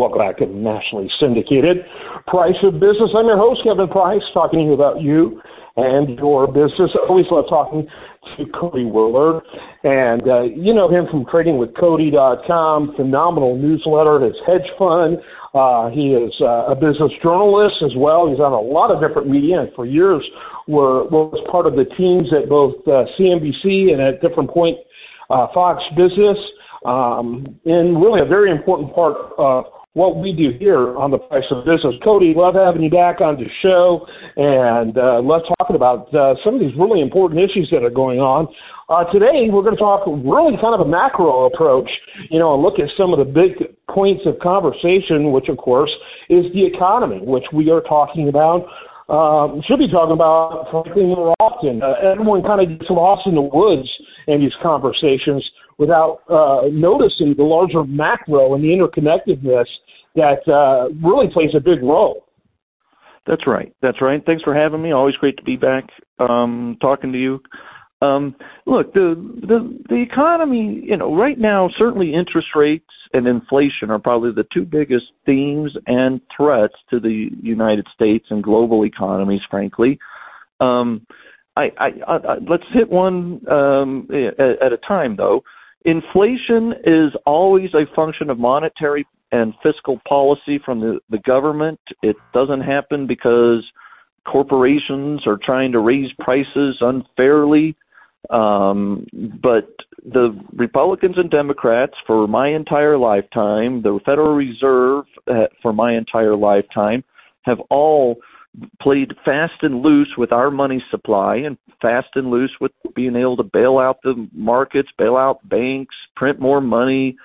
Welcome back to Nationally Syndicated Price of Business. I'm your host, Kevin Price, talking to you about you and your business. I always love talking to Cody Willard, and you know him from TradingWithCody.com, phenomenal newsletter, his hedge fund. He is a business journalist as well. He's on a lot of different media, and for years was part of the teams at both CNBC and at different point Fox Business, and really a very important part of what we do here on The Price of Business. Cody, love having you back on the show, and love talking about some of these really important issues that are going on. Today, we're going to talk really kind of a macro approach, and look at some of the big points of conversation, which, of course, is the economy, which we are talking about, should be talking about, frankly, more often. Everyone kind of gets lost in the woods in these conversations without noticing the larger macro and the interconnectedness that really plays a big role. That's right. Thanks for having me. Always great to be back talking to you. Look, the economy, right now, certainly interest rates and inflation are probably the two biggest themes and threats to the United States and global economies, frankly. Let's hit one at a time, though. Inflation is always a function of monetary and fiscal policy from the government. It doesn't happen because corporations are trying to raise prices unfairly. But the Republicans and Democrats for my entire lifetime, the Federal Reserve for my entire lifetime, have all played fast and loose with our money supply and fast and loose with being able to bail out the markets, bail out banks, print more money,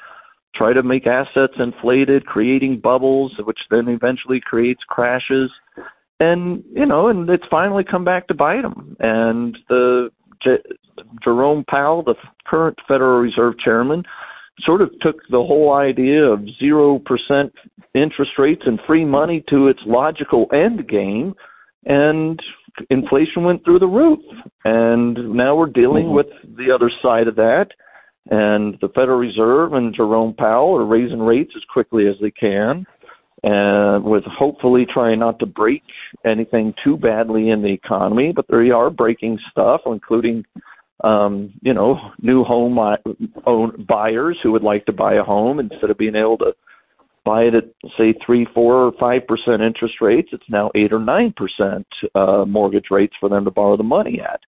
try to make assets inflated, creating bubbles, which then eventually creates crashes. And, and it's finally come back to bite them. And the Jerome Powell, the current Federal Reserve chairman, sort of took the whole idea of 0% interest rates and free money to its logical end game, and inflation went through the roof. And now we're dealing with the other side of that, and the Federal Reserve and Jerome Powell are raising rates as quickly as they can, and with hopefully trying not to break anything too badly in the economy, but they are breaking stuff, including new home buyers who would like to buy a home. Instead of being able to buy it at, say, 3%, 4%, or 5% interest rates, it's now 8% or 9% mortgage rates for them to borrow the money at.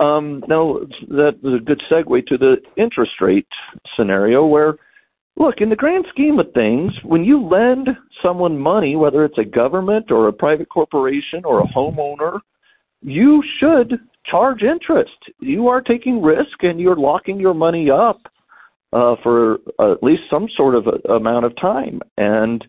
Now, that's a good segue to the interest rate scenario where, look, in the grand scheme of things, when you lend someone money, whether it's a government or a private corporation or a homeowner, you should charge interest. You are taking risk and you're locking your money up for at least some sort of amount of time. And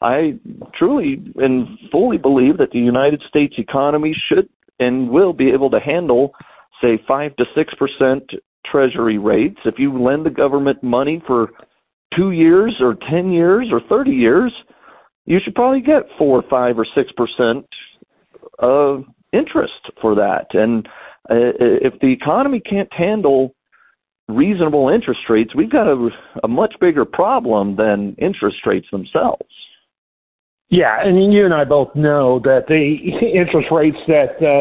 I truly and fully believe that the United States economy should and will be able to handle, say, 5 to 6% Treasury rates. If you lend the government money for 2 years or 10 years or 30 years, you should probably get 4, 5, or 6% of interest for that. And if the economy can't handle reasonable interest rates, we've got a much bigger problem than interest rates themselves. Yeah, and you and I both know that the interest rates that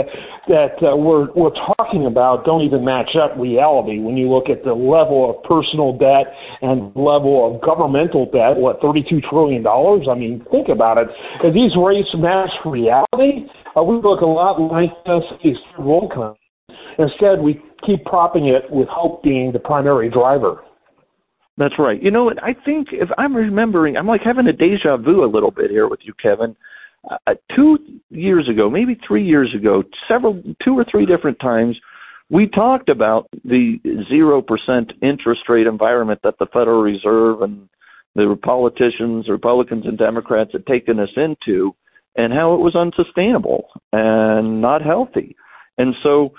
we're talking about don't even match up reality. When you look at the level of personal debt and level of governmental debt, what, $32 trillion? I mean, think about it. If these rates match reality, we look a lot like these world countries. Instead, we keep propping it with hope being the primary driver. That's right. I think if I'm remembering, I'm like having a deja vu a little bit here with you, Kevin. 2 years ago, maybe 3 years ago, two or three different times, we talked about the 0% interest rate environment that the Federal Reserve and the politicians, Republicans and Democrats, had taken us into, and how it was unsustainable and not healthy. And so,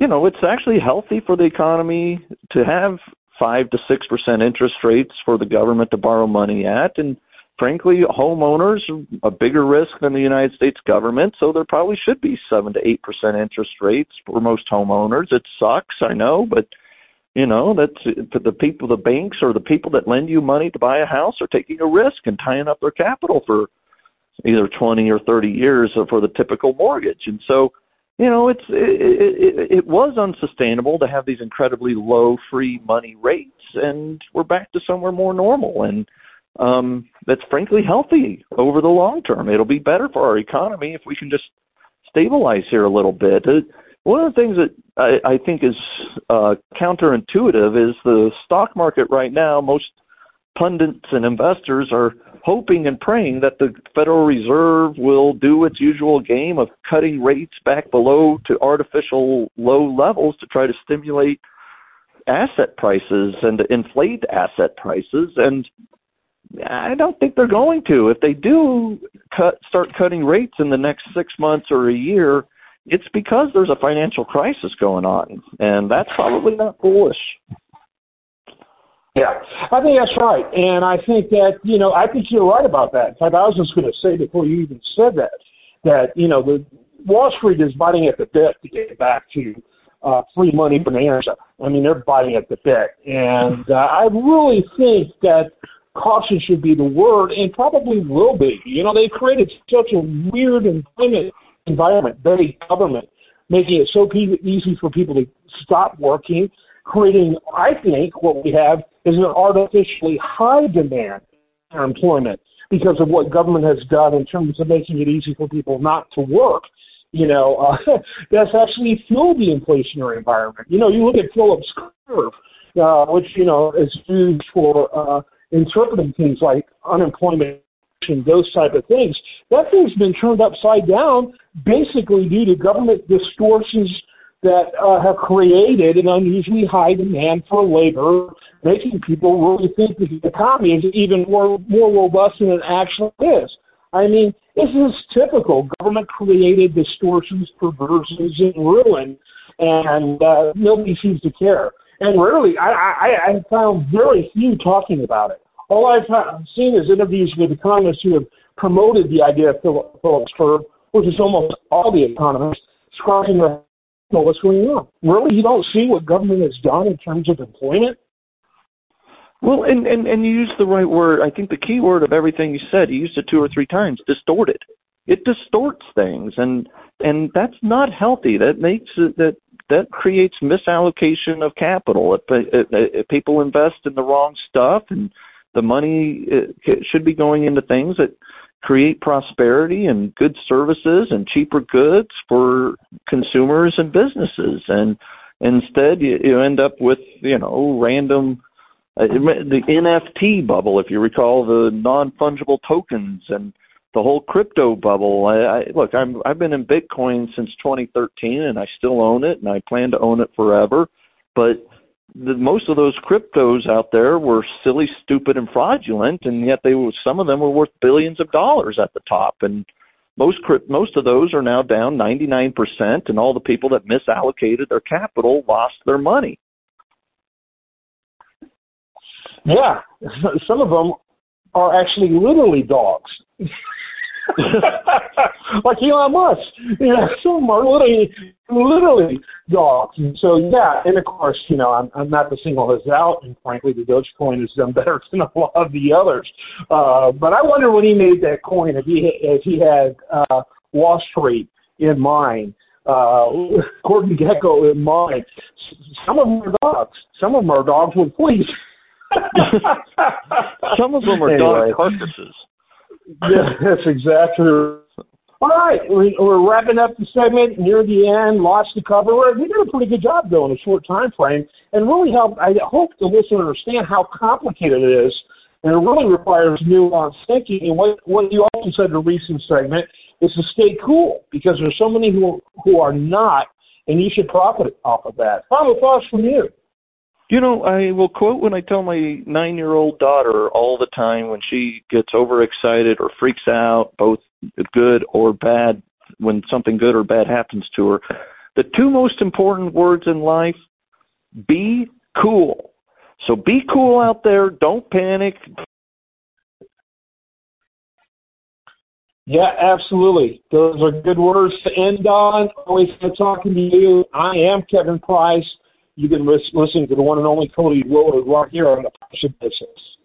it's actually healthy for the economy to have 5 to 6% interest rates for the government to borrow money at. And frankly, homeowners are a bigger risk than the United States government, so there probably should be 7 to 8% interest rates for most homeowners. It sucks, I know, but You know, that's the people, the banks or the people that lend you money to buy a house are taking a risk and tying up their capital for either 20 or 30 years for the typical mortgage. And so, you know, it was unsustainable to have these incredibly low free money rates, and we're back to somewhere more normal. And that's frankly healthy over the long term. It'll be better for our economy if we can just stabilize here a little bit. One of the things that I think is counterintuitive is the stock market right now, most pundits and investors are hoping and praying that the Federal Reserve will do its usual game of cutting rates back below to artificial low levels to try to stimulate asset prices and to inflate asset prices. And I don't think they're going to. If they do start cutting rates in the next 6 months or a year, it's because there's a financial crisis going on, and that's probably not bullish. Yeah, I think that's right, and I think that, you know, I think you're right about that. In fact, I was just going to say before you even said that, that, you know, the Wall Street is biting at the bit to get back to free money bonanza. I mean, they're biting at the bit, and I really think that caution should be the word, and probably will be. You know, they've created such a weird environment, very government, making it so easy for people to stop working, creating, I think, what we have is an artificially high demand for employment because of what government has done in terms of making it easy for people not to work. You know, that's actually fueled the inflationary environment. You know, you look at Phillips curve, which, you know, is used for interpreting things like unemployment and those type of things. That thing's been turned upside down basically due to government distortions that have created an unusually high demand for labor, making people really think that the economy is even more robust than it actually is. I mean, this is typical government-created distortions, perversions, and ruin, and nobody seems to care. And really, I found very few talking about it. All I've seen is interviews with economists who have promoted the idea of Phillips curve, which is almost all the economists, scratching their know what's going on. Really, you don't see what government has done in terms of employment? Well, and you used the right word. I think the key word of everything you said, you used it two or three times, distorted. It distorts things, and that's not healthy. That makes that creates misallocation of capital. If people invest in the wrong stuff, and the money should be going into things that create prosperity and good services and cheaper goods for consumers and businesses, and instead you end up with, you know, random the NFT bubble, if you recall, the non-fungible tokens and the whole crypto bubble. I've been in Bitcoin since 2013, and I still own it, and I plan to own it forever, but most of those cryptos out there were silly, stupid, and fraudulent, and yet some of them were worth billions of dollars at the top. And most of those are now down 99%, and all the people that misallocated their capital lost their money. Yeah, some of them are actually literally dogs. Like Elon Musk, you know, some of them are literally dogs. And so, yeah, and of course, you know, I'm not to single this out, and frankly, the Dogecoin has done better than a lot of the others. But I wonder when he made that coin, if he had Wall Street in mind, Gordon Gekko in mind. Some of them are dogs. Some of them are dogs with fleas. Some of them are dog carcasses. Yeah, that's exactly right. All right, we're wrapping up the segment near the end. Lots to cover. We did a pretty good job, though, in a short time frame, and really I hope the listener understand how complicated it is, and it really requires nuanced thinking. And what you also said in a recent segment is to stay cool, because there's so many who are not, and you should profit off of that. Final thoughts from you. You know, I will quote when I tell my 9-year-old daughter all the time when she gets overexcited or freaks out, both good or bad, when something good or bad happens to her. The two most important words in life, be cool. So be cool out there. Don't panic. Yeah, absolutely. Those are good words to end on. Always good talking to you. I am Kevin Price. You've been listening to the one and only Cody Willard right here on The Price of Business.